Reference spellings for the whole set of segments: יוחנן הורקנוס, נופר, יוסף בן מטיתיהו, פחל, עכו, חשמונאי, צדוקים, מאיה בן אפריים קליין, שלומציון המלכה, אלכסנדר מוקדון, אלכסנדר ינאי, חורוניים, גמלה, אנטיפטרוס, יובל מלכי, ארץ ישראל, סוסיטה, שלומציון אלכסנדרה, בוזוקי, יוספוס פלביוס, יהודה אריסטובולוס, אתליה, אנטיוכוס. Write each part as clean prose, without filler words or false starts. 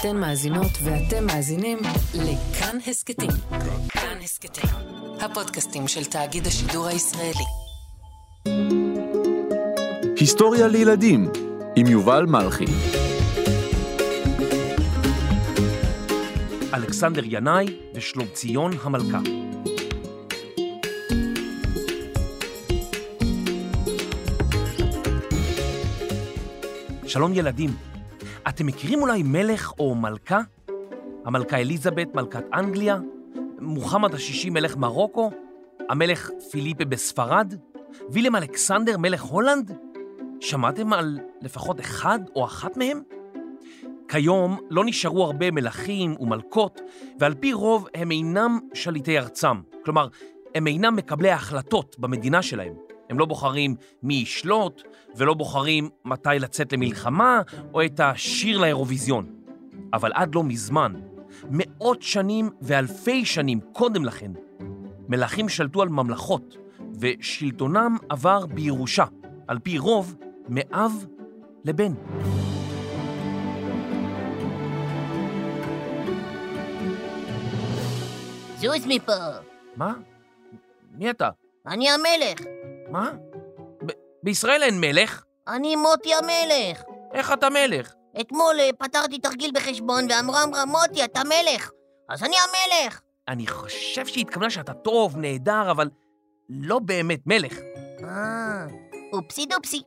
אתן מאזינות ואתם מאזינים לכאן הסקטים. כאן הסקטים, הפודקאסטים של תאגיד השידור הישראלי. היסטוריה לילדים עם יובל מלכי. אלכסנדר ינאי ושלומציון המלכה. שלום ילדים, אתם מכירים אולי מלך או מלכה? המלכה אליזבת, מלכת אנגליה, מוחמד השישי מלך מרוקו, המלך פיליפה בספרד, וילם אלכסנדר מלך הולנד? שמעתם על לפחות אחד או אחת מהם? כיום לא נשארו הרבה מלכים ומלכות, ועל פי רוב הם אינם שליטי ארצם, כלומר הם אינם מקבלי ההחלטות במדינה שלהם. הם לא בוחרים מי ישלוט, ולא בוחרים מתי לצאת למלחמה, או את השיר לאירוויזיון. אבל עד לא מזמן, מאות שנים ואלפי שנים קודם לכן, מלכים שלטו על ממלכות, ושלטונם עבר בירושה, על פי רוב, מאב לבן. זוז מפה. מה? מי אתה? אני המלך. מה? בישראל אין מלך? אני מוטי המלך. איך אתה מלך? אתמול פתרתי תרגיל בחשבון ואמרה מוטי אתה מלך, אז אני המלך. אני חושב שהתכוונה שאתה טוב, נהדר, אבל לא באמת מלך. אופסי דופסי.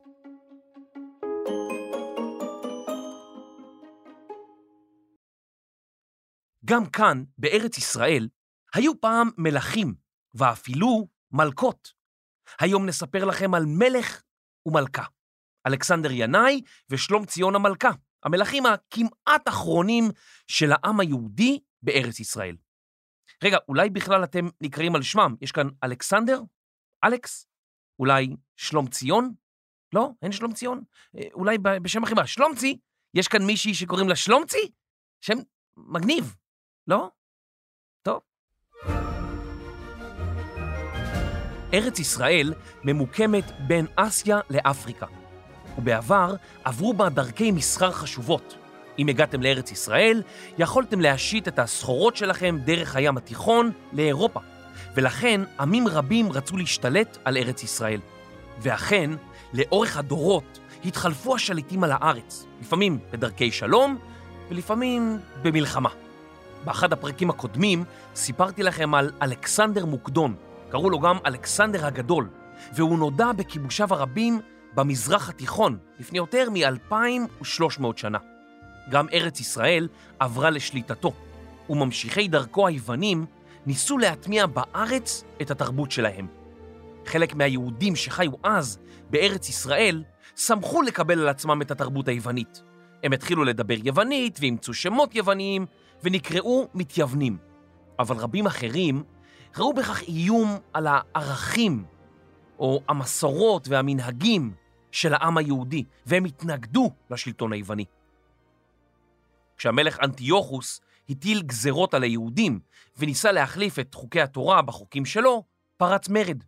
גם כאן, בארץ ישראל, היו פעם מלכים ואפילו מלכות. היום נספר לכם על מלך ומלכה, אלכסנדר ינאי ושלומציון המלכה, המלכים הכמעט אחרונים של העם היהודי בארץ ישראל. רגע, אולי בכלל אתם נקראים על שמם, יש כאן אלכסנדר? אלכס? אולי שלומציון? לא, אין שלומציון? אולי בשם החיבה, שלומצי? יש כאן מישהי שקוראים לה שלומצי? שם מגניב, לא? טוב. ארץ ישראל ממוקמת בין אסיה לאפריקה, ובעבר עברו בה דרכי מסחר חשובות. אם הגעתם לארץ ישראל, יכולתם להשיט את הסחורות שלכם דרך הים התיכון לאירופה, ולכן עמים רבים רצו להשתלט על ארץ ישראל. ואכן, לאורך הדורות התחלפו השליטים על הארץ, לפעמים בדרכי שלום ולפעמים במלחמה. באחד הפרקים הקודמים סיפרתי לכם על אלכסנדר מוקדון, קראו לו גם אלכסנדר הגדול, והוא נודע בכיבושיו הרבים במזרח התיכון, לפני יותר מ-2,300 שנה. גם ארץ ישראל עברה לשליטתו, וממשיכי דרכו היוונים ניסו להטמיע בארץ את התרבות שלהם. חלק מהיהודים שחיו אז בארץ ישראל שמחו לקבל על עצמם את התרבות היוונית. הם התחילו לדבר יוונית ואימצו שמות יווניים ונקראו מתייוונים. אבל רבים אחרים ראו בכך איום על הערכים או המסורות והמנהגים של העם היהודי, והם התנגדו לשלטון היווני. כשהמלך אנטיוכוס הטיל גזרות על היהודים וניסה להחליף את חוקי התורה בחוקים שלו, פרץ מרד.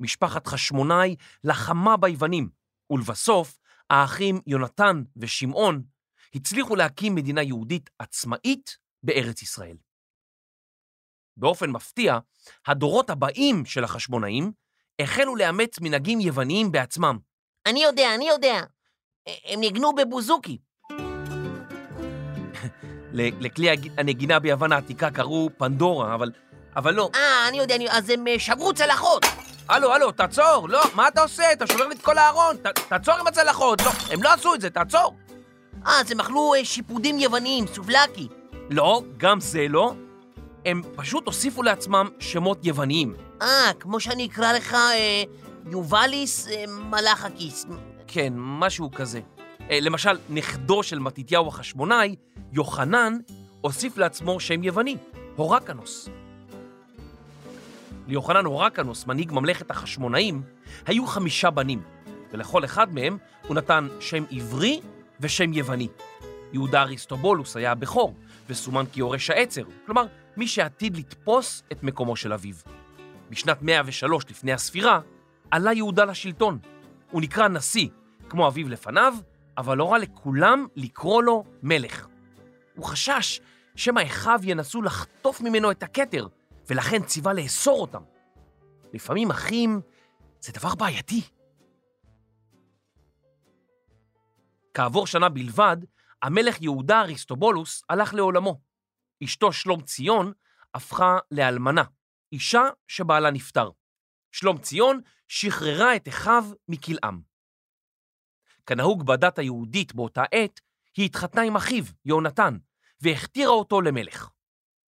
משפחת חשמונאי לחמה ביוונים, ולבסוף האחים יונתן ושמעון הצליחו להקים מדינה יהודית עצמאית בארץ ישראל. באופן מפתיע, הדורות הבאים של החשמונאים החלו לאמץ מנהגים יווניים בעצמם. אני יודע. הם ניגנו בבוזוקי. לכלי הנגינה ביוון העתיקה קראו פנדורה, אבל לא. אני יודע, אז הם שברו צלחות. הלו, תעצור, לא, מה אתה עושה? אתה שובר לי את כל הארון, תעצור עם הצלחות. לא, הם לא עשו את זה, תעצור. אז הם אכלו שיפודים יווניים, סובלקי. לא, גם זה לא. הם פשוט הוסיפו לעצמם שמות יווניים. כמו שאני אקרא לך יובליס מלאכקיס. כן, משהו כזה. למשל, נכדו של מטיתיהו החשמונאי, יוחנן, הוסיף לעצמו שם יווני, הורקנוס. ליוחנן הורקנוס, מנהיג ממלכת החשמונאים, היו 5 בנים, ולכל אחד מהם הוא נתן שם עברי ושם יווני. יהודה אריסטובולוס היה הבכור, וסומן כיורש העצר, כלומר, מי שעתיד לתפוס את מקומו של אביו. בשנת 103 לפני הספירה, עלה יהודה לשלטון. הוא נקרא נשיא, כמו אביו לפניו, אבל הורה לכולם לקרוא לו מלך. הוא חשש שמא אחיו ינסו לחטוף ממנו את הכתר, ולכן ציווה לאסור אותם. לפעמים אחים זה דבר בעייתי. כעבור שנה בלבד, המלך יהודה אריסטובולוס הלך לעולמו. אשתו שלומציון הפכה לאלמנה, אישה שבעלה נפטר. שלומציון שחררה את אחיו מכלאם. כנהוג בדת היהודית באותה עת, היא התחתנה עם אחיו, יהונתן, והכתירה אותו למלך.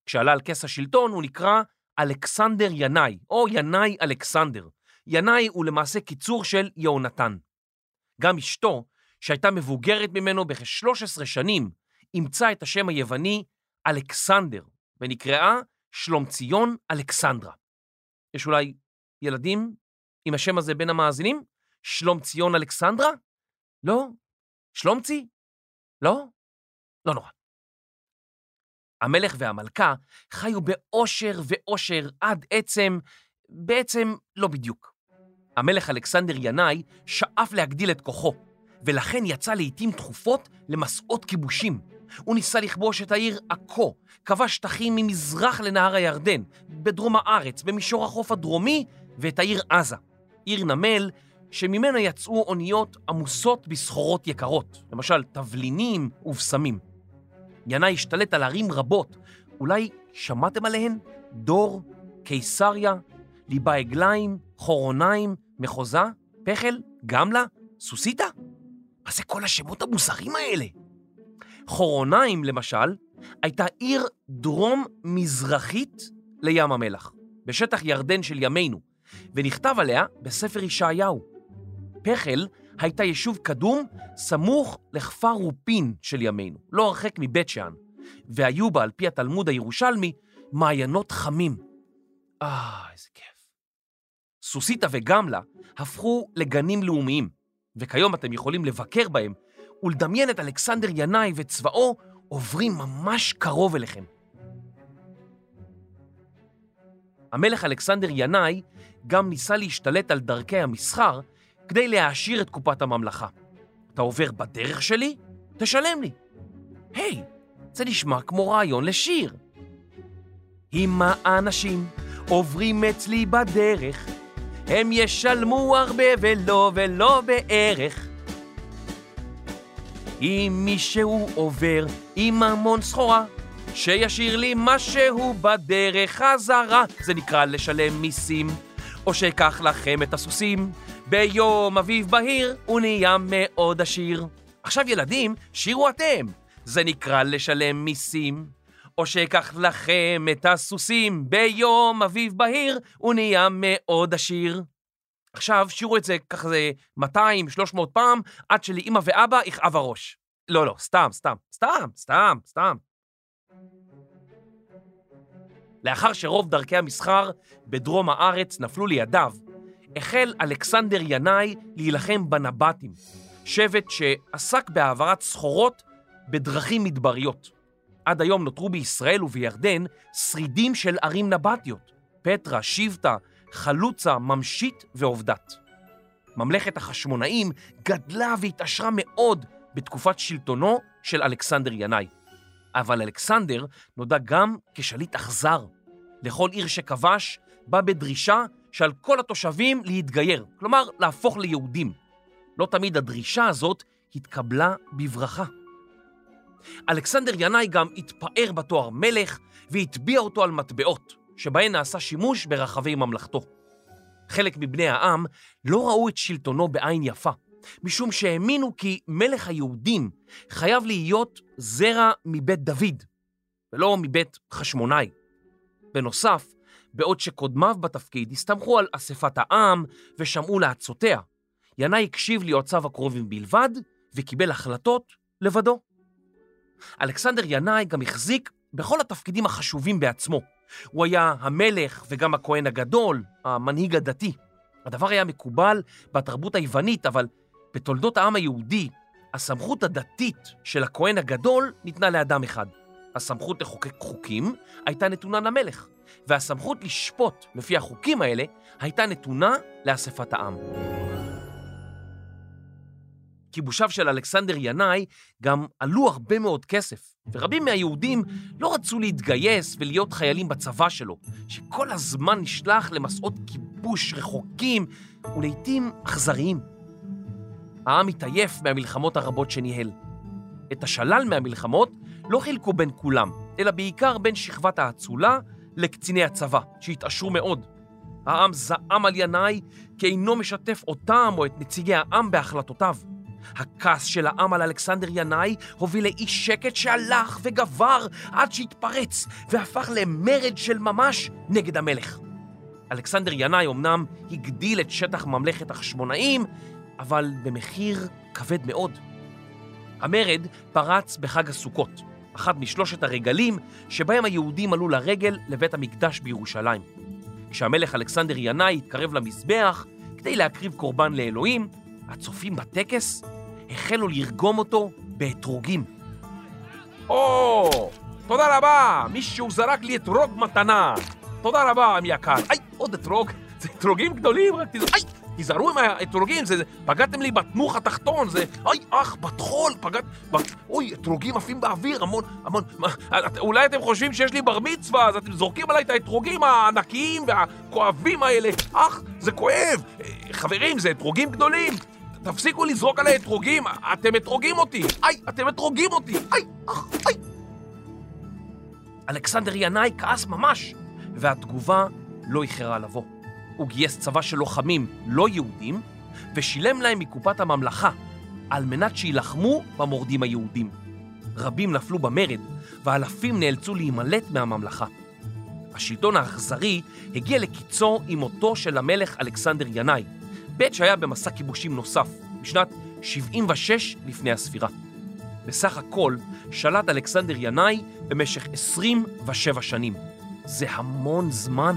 כשעלה על כס השלטון הוא נקרא אלכסנדר ינאי, או ינאי אלכסנדר. ינאי הוא למעשה קיצור של יהונתן. גם אשתו, שהייתה מבוגרת ממנו בכ-13 שנים, אימצה את השם היווני אלכסנדר, ונקראה שלומציון אלכסנדרה. יש אולי ילדים עם השם הזה בין המאזינים? שלומציון אלכסנדרה? לא? שלומצי? לא? לא נורא. המלך והמלכה חיו באושר ואושר עד עצם, בעצם לא בדיוק. המלך אלכסנדר ינאי שאף להגדיל את כוחו, ולכן יצא לעתים תכופות למסעות כיבושים. הוא ניסה לכבוש את העיר עכו, כבש שטחים ממזרח לנהר הירדן, בדרום הארץ, במישור החוף הדרומי, ואת העיר עזה, עיר נמל, שממנה יצאו אוניות עמוסות בסחורות יקרות, למשל תבלינים ובשמים. ינאי השתלט על ערים רבות, אולי שמעתם עליהן? דור, קיסריה, ליבה עגליים, חורוניים, מחוזה, פחל, גמלה, סוסיטה? מה זה כל השמות המוזרים האלה? חורוניים, למשל, הייתה עיר דרום-מזרחית לים המלח, בשטח ירדן של ימינו, ונכתב עליה בספר ישעיהו. פחל הייתה יישוב קדום סמוך לכפר רופין של ימינו, לא הרחק מבית שאן, והיו בה, על פי התלמוד הירושלמי, מעיינות חמים. איזה כיף. סוסיטה וגמלה הפכו לגנים לאומיים, וכיום אתם יכולים לבקר בהם, ולדמיין את אלכסנדר ינאי וצבאו עוברים ממש קרוב אליכם. המלך אלכסנדר ינאי גם ניסה להשתלט על דרכי המסחר כדי להעשיר את קופת הממלכה. אתה עובר בדרך שלי? תשלם לי. היי, זה נשמע כמו רעיון לשיר. אם האנשים עוברים אצלי בדרך, הם ישלמו הרבה ולא בערך. אם מישהו עובר עם המון סחורה, שישאיר לי משהו בדרך חזרה, זה נקרא לשלם מיסים, או שיקח לכם את הסוסים. ביום אביב בהיר הוא נהיה מאוד עשיר. עכשיו ילדים, שירו אתם. זה נקרא לשלם מיסים, או שיקח לכם את הסוסים. ביום אביב בהיר הוא נהיה מאוד עשיר. עכשיו שירו את זה ככה 200-300 פעם, עד שלאמא ואבא יכאב הראש. לא, סתם. לאחר שרוב דרכי המסחר בדרום הארץ נפלו לידיו, החל אלכסנדר ינאי להילחם בנבטים, שבט שעסק בהעברת סחורות בדרכים מדבריות. עד היום נותרו בישראל ובירדן שרידים של ערים נבטיות, פטרה, שבטה, חלוצה, ממשית ועובדת. ממלכת החשמונאים גדלה והתעשרה מאוד בתקופת שלטונו של אלכסנדר ינאי. אבל אלכסנדר נודע גם כשליט אכזר. לכל עיר שכבש בא בדרישה שעל כל התושבים להתגייר, כלומר להפוך ליהודים. לא תמיד הדרישה הזאת התקבלה בברכה. אלכסנדר ינאי גם התפאר בתואר מלך והטביע אותו על מטבעות, שבהן נעשה שימוש ברחבי ממלכתו. חלק מבני העם לא ראו את שלטונו בעין יפה, משום שהאמינו כי מלך היהודים חייב להיות זרע מבית דוד, ולא מבית חשמונאי. בנוסף, בעוד שקודמיו בתפקיד הסתמכו על אספת העם ושמעו לעצותיה, ינאי הקשיב ליועציו הקרובים בלבד וקיבל החלטות לבדו. אלכסנדר ינאי גם החזיק בכל התפקידים החשובים בעצמו. הוא היה המלך וגם הכהן הגדול, המנהיג הדתי. הדבר היה מקובל בתרבות היוונית, אבל בתולדות העם היהודי, הסמכות הדתית של הכהן הגדול ניתנה לאדם אחד. הסמכות לחוקק חוקים הייתה נתונה למלך, והסמכות לשפוט לפי החוקים האלה הייתה נתונה לאספת העם. כיבושיו של אלכסנדר ינאי גם עלו הרבה מאוד כסף, ורבים מהיהודים לא רצו להתגייס ולהיות חיילים בצבא שלו, שכל הזמן נשלח למסעות כיבוש רחוקים ולעיתים אכזריים. העם התעייף מהמלחמות הרבות שניהל. את השלל מהמלחמות לא חילקו בין כולם, אלא בעיקר בין שכבת האצולה לקציני הצבא, שהתעשרו מאוד. העם זעם על ינאי כי אינו משתף אותם או את נציגי העם בהחלטותיו. הכעס של העם על אלכסנדר ינאי הוביל לאי שקט שהלך וגבר עד שהתפרץ והפך למרד של ממש נגד המלך. אלכסנדר ינאי אמנם הגדיל את שטח ממלכת החשמונאים, אבל במחיר כבד מאוד. המרד פרץ בחג הסוכות, אחד משלושת הרגלים שבהם היהודים עלו לרגל לבית המקדש בירושלים. כשהמלך אלכסנדר ינאי התקרב למזבח כדי להקריב קורבן לאלוהים, הצופים בטקס החלו לרגום אותו באתרוגים. תודה רבה, מישהו זרק לי אתרוג מתנה. תודה רבה, עם יקר. עוד אתרוג. זה אתרוגים גדולים, רק תיזהרו עם האתרוגים, פגעתם לי בתנוך התחתון, בתחול, אתרוגים עפים באוויר, המון, אולי אתם חושבים שיש לי בר מצווה, אז אתם זורקים עליי את האתרוגים הענקיים והכואבים האלה, זה כואב, חברים, זה אתרוגים גדולים, תפסיקו לזרוק עליי אתרוגים, אתם אתרוגים אותי, אתם אתרוגים אותי, אלכסנדר ינאי כעס ממש, והתגובה לא איחרה לבוא. הוא גייס צבא של לוחמים לא יהודים, ושילם להם מקופת הממלכה, על מנת שילחמו במורדים היהודים. רבים נפלו במרד, ואלפים נאלצו להימלט מהממלכה. השלטון האכזרי הגיע לקיצו עם מותו של המלך אלכסנדר ינאי, בעת שהיה במסע כיבושים נוסף, בשנת 76 לפני הספירה. בסך הכל שלט אלכסנדר ינאי במשך 27 שנים. זה המון זמן.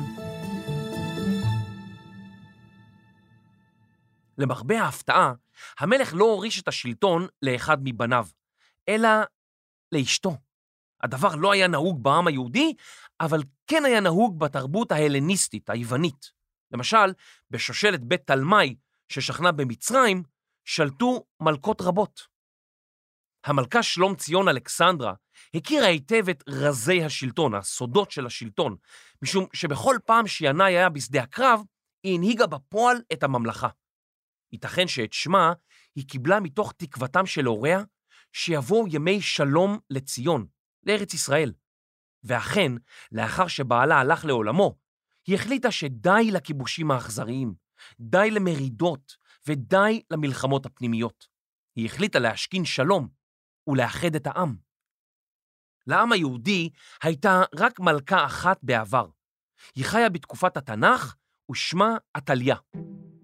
למרבה ההפתעה, המלך לא הוריש את השלטון לאחד מבניו, אלא לאשתו. הדבר לא היה נהוג בעם היהודי, אבל כן היה נהוג בתרבות ההלניסטית, היוונית. למשל, בשושלת בית תלמי ששכנה במצרים, שלטו מלכות רבות. המלכה שלומציון אלכסנדרה הכירה היטב את רזי השלטון, הסודות של השלטון, משום שבכל פעם שינאי היה בשדה הקרב, היא הנהיגה בפועל את הממלכה. ייתכן שאת שמה היא קיבלה מתוך תקוותם של הוריה שיבואו ימי שלום לציון, לארץ ישראל. ואכן, לאחר שבעלה הלך לעולמו, היא החליטה שדי לכיבושים האכזריים, די למרידות ודי למלחמות הפנימיות. היא החליטה להשכין שלום ולאחד את העם. לעם היהודי הייתה רק מלכה אחת בעבר. היא חיה בתקופת התנ"ך ושמה אתליה.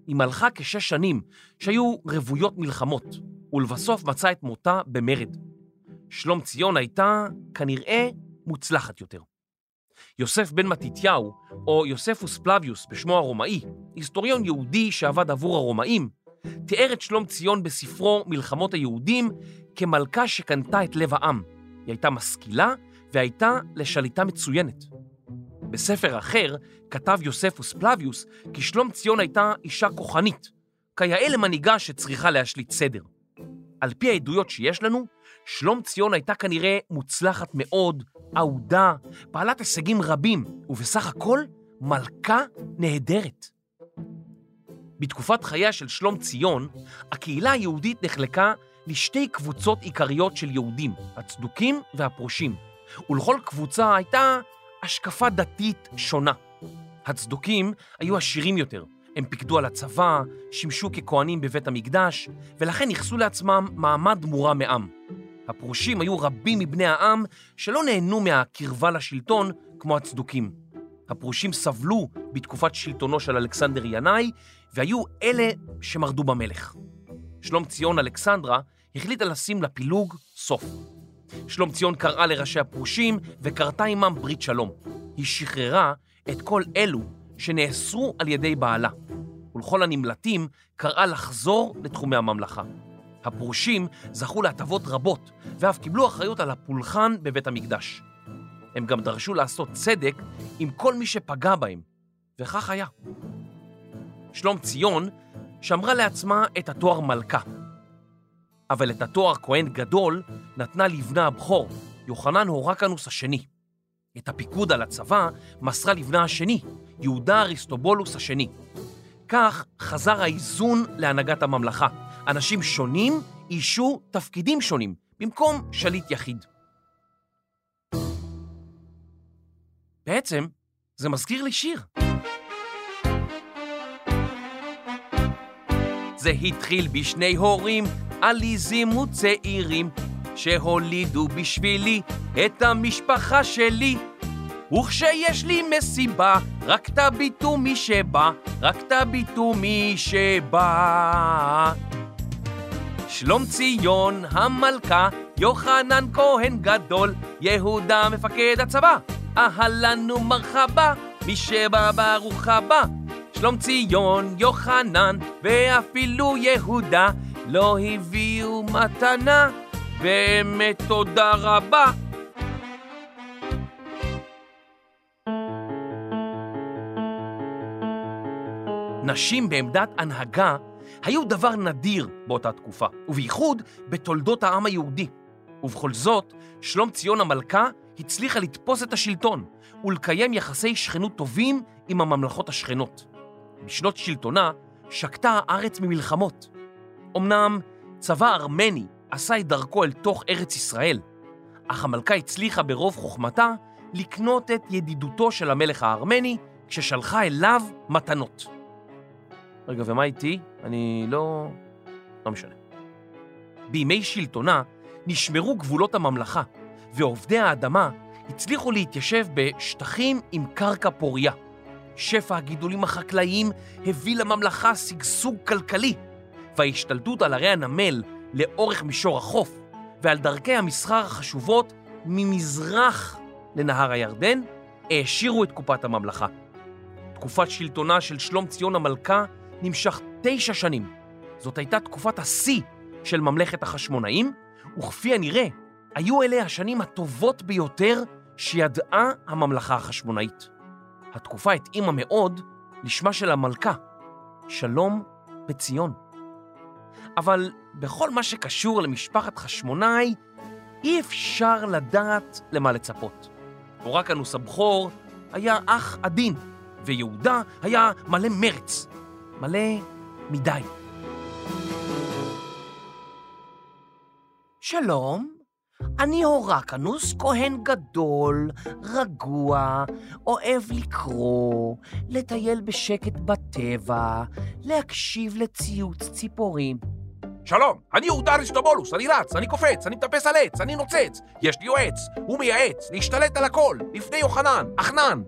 היא מלכה כשש שנים שהיו רבויות מלחמות, ולבסוף מצאה את מותה במרד. שלומציון הייתה כנראה מוצלחת יותר. יוסף בן מטיתיהו, או יוספוס פלביוס בשמו הרומאי, היסטוריון יהודי שעבד עבור הרומאים, תיאר את שלומציון בספרו מלחמות היהודים כמלכה שקנתה את לב העם. היא הייתה משכילה והייתה לשליטה מצוינת. בספר אחר כתב יוספוס פלביוס כי שלומציון הייתה אישה כוחנית, כיאה למנהיגה שצריכה להשליט סדר. על פי העדויות שיש לנו, שלומציון הייתה כנראה מוצלחת מאוד, אהודה, פעלת הישגים רבים, ובסך הכל מלכה נהדרת. בתקופת חייה של שלומציון, הקהילה היהודית נחלקה לשתי קבוצות עיקריות של יהודים, הצדוקים והפרושים, ולכל קבוצה הייתה השקפה דתית שונה. הצדוקים היו עשירים יותר, הם פיקדו על הצבא, שימשו ככהנים בבית המקדש, ולכן ייחסו לעצמם מעמד מורם מעם. הפרושים היו רבים מבני העם שלא נהנו מהקרבה לשלטון כמו הצדוקים. הפרושים סבלו בתקופת שלטונו של אלכסנדר ינאי, והיו אלה שמרדו במלך. שלומציון אלכסנדרה החליטה לשים לפילוג סוף. שלומציון קראה לראשי הפרושים וקרתה עימם ברית שלום. היא שחררה את כל אלו שנאסרו על ידי בעלה, ולכל הנמלטים קראה לחזור לתחומי הממלכה. הפרושים זכו להטבות רבות ואף קיבלו אחריות על הפולחן בבית המקדש. הם גם דרשו לעשות צדק עם כל מי שפגע בהם, וכך היה. שלומציון שמרה לעצמה את התואר מלכה. אבל את התואר כהן גדול נתנה לבנה הבכור, יוחנן הורקנוס השני. את הפיקוד על הצבא מסרה לבנה השני, יהודה אריסטובולוס השני. כך חזר האיזון להנהגת הממלכה. אנשים שונים אישו תפקידים שונים, במקום שליט יחיד. בעצם, זה מזכיר לי שיר. זה התחיל בשני הורים, עליזים וצעירים, שהולידו בשבילי את המשפחה שלי. וכשיש לי מסיבה, רק תביטו מי שבא, רק תביטו מי שבא. שלומציון המלכה, יוחנן כהן גדול, יהודה מפקד הצבא, אהלן ומרחבה, מי שבא ברוך הבא. שלומציון, יוחנן ואפילו יהודה לא הביאו מתנה, באמת תודה רבה. נשים בעמדת הנהגה היו דבר נדיר באותה תקופה, ובייחוד בתולדות העם היהודי. ובכל זאת, שלומציון המלכה הצליחה לתפוס את השלטון ולקיים יחסי שכנות טובים עם הממלכות השכנות. בשנות שלטונה שקטה הארץ ממלחמות. אמנם צבא ארמני עשה את דרכו אל תוך ארץ ישראל, אך המלכה הצליחה ברוב חוכמתה לקנות את ידידותו של המלך הארמני כששלחה אליו מתנות. רגע, ומה איתי? אני לא משנה. בימי שלטונה נשמרו גבולות הממלכה, ועובדי האדמה הצליחו להתיישב בשטחים עם קרקע פוריה. שפע הגידולים החקלאיים הביא לממלכה סגסוג כלכלי, וההשתלטות על הרי הנמל לאורך מישור החוף, ועל דרכי המסחר החשובות ממזרח לנהר הירדן, העשירו את קופת הממלכה. תקופת שלטונה של שלומציון המלכה נמשך 9 שנים. זאת הייתה תקופת השיא של ממלכת החשמונאים, וכפי הנראה, היו אלה השנים הטובות ביותר שידעה הממלכה החשמונאית. התקופה התאימה מאוד לשמה של המלכה, שלום בציון. אבל בכל מה שקשור למשפחת חשמונאי, אי אפשר לדעת למה לצפות. הורקנוס הבכור היה אח עדין, ויהודה היה מלא מרץ, מלא מדי. שלום, אני הורקנוס, כהן גדול, רגוע, אוהב לקרוא, לטייל בשקט בטבע, להקשיב לציוץ ציפורים. שלום, אני יהודה אריסטובולוס, אני רץ, אני קופץ, אני מטפס על עץ, אני נוצץ, יש לי יועץ, הוא מייעץ, להשתלט על הכל, לפני יוחנן, אחנן.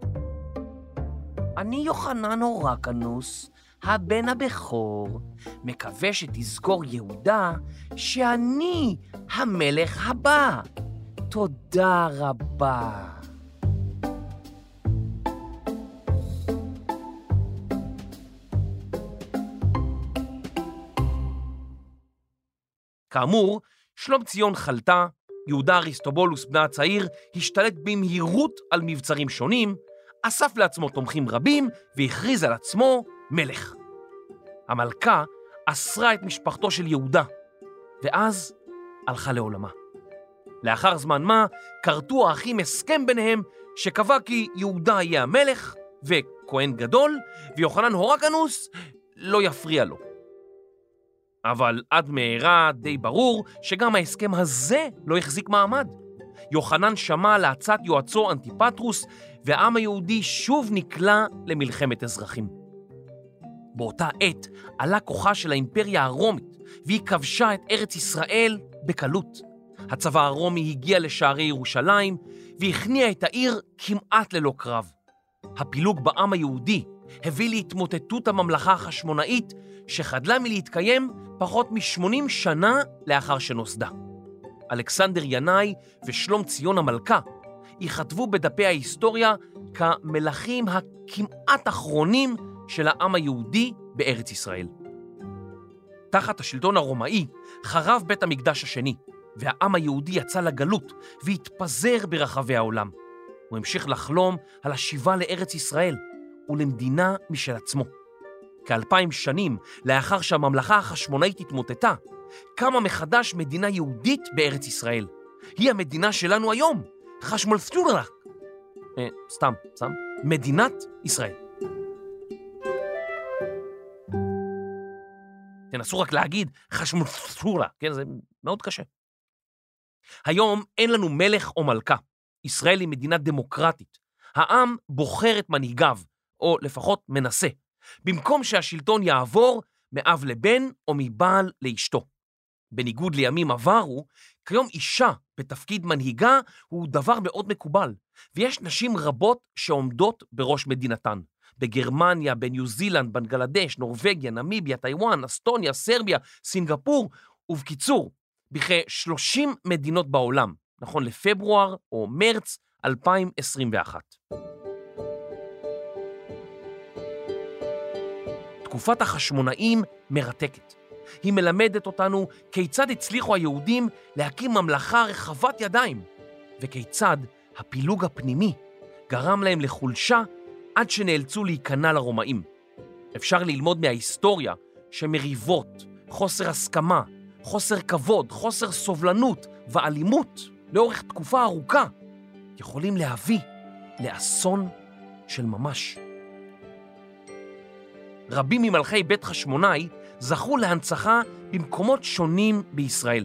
אני יוחנן הורקנוס, הבן הבכור, מקווה שתזכור יהודה שאני המלך הבא. תודה רבה. כאמור, שלומציון חלתה, יהודה אריסטובולוס בנה הצעיר השתלט במהירות על מבצרים שונים, אסף לעצמו תומכים רבים והכריז על עצמו מלך. המלכה אסרה את משפחתו של יהודה, ואז הלכה לעולמה. לאחר זמן מה, קרתו האחים הסכם ביניהם, שקבע כי יהודה יהיה המלך וכהן גדול, ויוחנן הורקנוס לא יפריע לו. אבל עד מהרה די ברור שגם ההסכם הזה לא החזיק מעמד. יוחנן שמע להצעת יועצו אנטיפטרוס, והעם היהודי שוב נקלע למלחמת אזרחים. באותה עת עלה כוחה של האימפריה הרומית, והיא כבשה את ארץ ישראל בקלות. הצבא הרומי הגיע לשערי ירושלים, והכניע את העיר כמעט ללא קרב. הפילוג בעם היהודי הביא להתמוטטות הממלכה החשמונאית, שחדלה מלהתקיים פחות מ-80 שנה לאחר שנוסדה. אלכסנדר ינאי ושלומציון המלכה ייכתבו בדפי ההיסטוריה כמלכים הכמעט אחרונים של העם היהודי בארץ ישראל. תחת השלטון הרומאי חרב בית המקדש השני, והעם היהודי יצא לגלות והתפזר ברחבי העולם. הוא המשיך לחלום על השיבה לארץ ישראל ולמדינה משל עצמו. כ-2000 שנים לאחר שהממלכה החשמונאית התמוטטה, קמה מחדש מדינה יהודית בארץ ישראל. היא המדינה שלנו היום, חשמונאי. סתם, מדינת ישראל. תנסו רק להגיד חשמונאי, כן, זה מאוד קשה. היום אין לנו מלך או מלכה. ישראל היא מדינה דמוקרטית. העם בוחר את מנהיגיו, או לפחות מנסה, במקום שהשלטון יעבור מאב לבן או מבעל לאשתו. בניגוד לימים עברו, כיום אישה בתפקיד מנהיגה הוא דבר מאוד מקובל, ויש נשים רבות שעומדות בראש מדינתן. בגרמניה, בניו זילנד, בנגלדש, נורווגיה, נמיביה, טיואן, אסטוניה, סרביה, סינגפור, ובקיצור, בכ-30 מדינות בעולם, נכון לפברואר או מרץ 2021. תקופת החשמונאים מרתקת. היא מלמדת אותנו כיצד הצליחו היהודים להקים ממלכה רחבת ידיים, וכיצד הפילוג הפנימי גרם להם לחולשה עד שנאלצו להיכנע לרומאים. אפשר ללמוד מההיסטוריה שמריבות, חוסר הסכמה, חוסר כבוד, חוסר סובלנות ואלימות לאורך תקופה ארוכה יכולים להביא לאסון של ממש. רבים ממלכי בית חשמונאי זכו להנצחה במקומות שונים בישראל.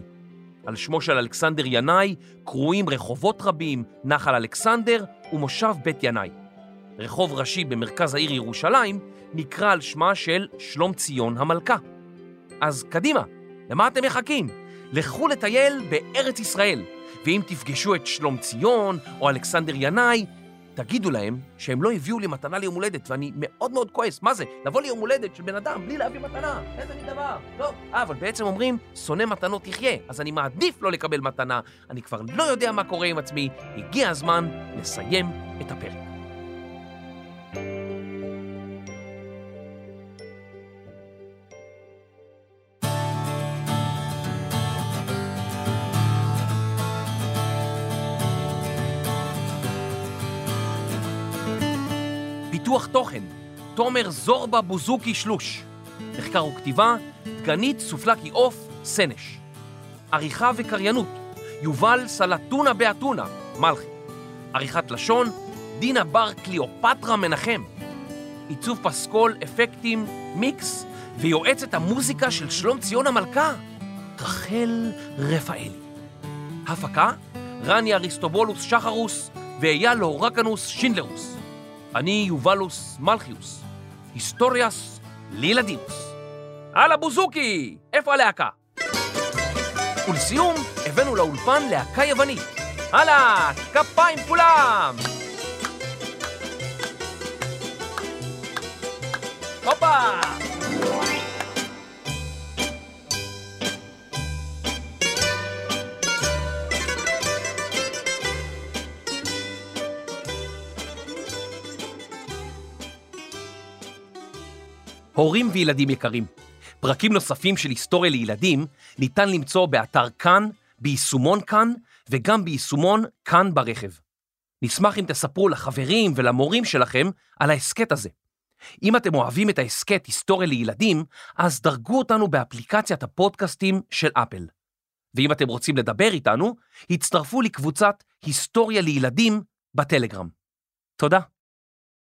על שמו של אלכסנדר ינאי קרויים רחובות רבים, נחל אלכסנדר ומושב בית ינאי. רחוב ראשי במרכז העיר ירושלים נקרא על שמה של שלומציון המלכה. אז קדימה, למה אתם מחכים? לכו לטייל בארץ ישראל, ואם תפגשו את שלומציון או אלכסנדר ינאי, תגידו להם שהם לא הביאו לי מתנה ליום הולדת, ואני מאוד מאוד כועס. מה זה? לבוא ליום הולדת של בן אדם בלי להביא מתנה? איזה מדבר? לא. אבל בעצם אומרים, שונא מתנות תחיה, אז אני מעדיף לא לקבל מתנה. אני כבר לא יודע מה קורה עם עצמי. הגיע הזמן לסיים את הפרק. פיתוח תוכן, תומר זורבה בוזוקי שלוש. מחקר וכתיבה, דגנית סופלקי אוף סנש. עריכה וקריינות, יובל סלטונה באתונה, מלכי. עריכת לשון, דינה בר קליאופטרה מנחם. עיצוב פסקול, אפקטים, מיקס, ויועצת המוזיקה של שלומציון המלכה, רחל רפאלי. הפקה, רני אריסטובולוס שחרוס ואייל הורקנוס שינדלרוס. אני יובלוס מלכיוס, היסטוריאס לילדיוס. הלאה בוזוקי, איפה הלהקה? ולסיום, הבאנו לאולפן להקה יוונית. הלאה, כפיים כולם! הופה! הורים וילדים יקרים, פרקים נוספים של היסטוריה לילדים ניתן למצוא באתר כאן, ביישומון כאן וגם ביישומון כאן ברכב. נשמח אם תספרו לחברים ולמורים שלכם על ההסקט הזה. אם אתם אוהבים את ההסקט היסטוריה לילדים, אז דרגו אותנו באפליקציית הפודקאסטים של אפל. ואם אתם רוצים לדבר איתנו, הצטרפו לקבוצת היסטוריה לילדים בטלגרם. תודה.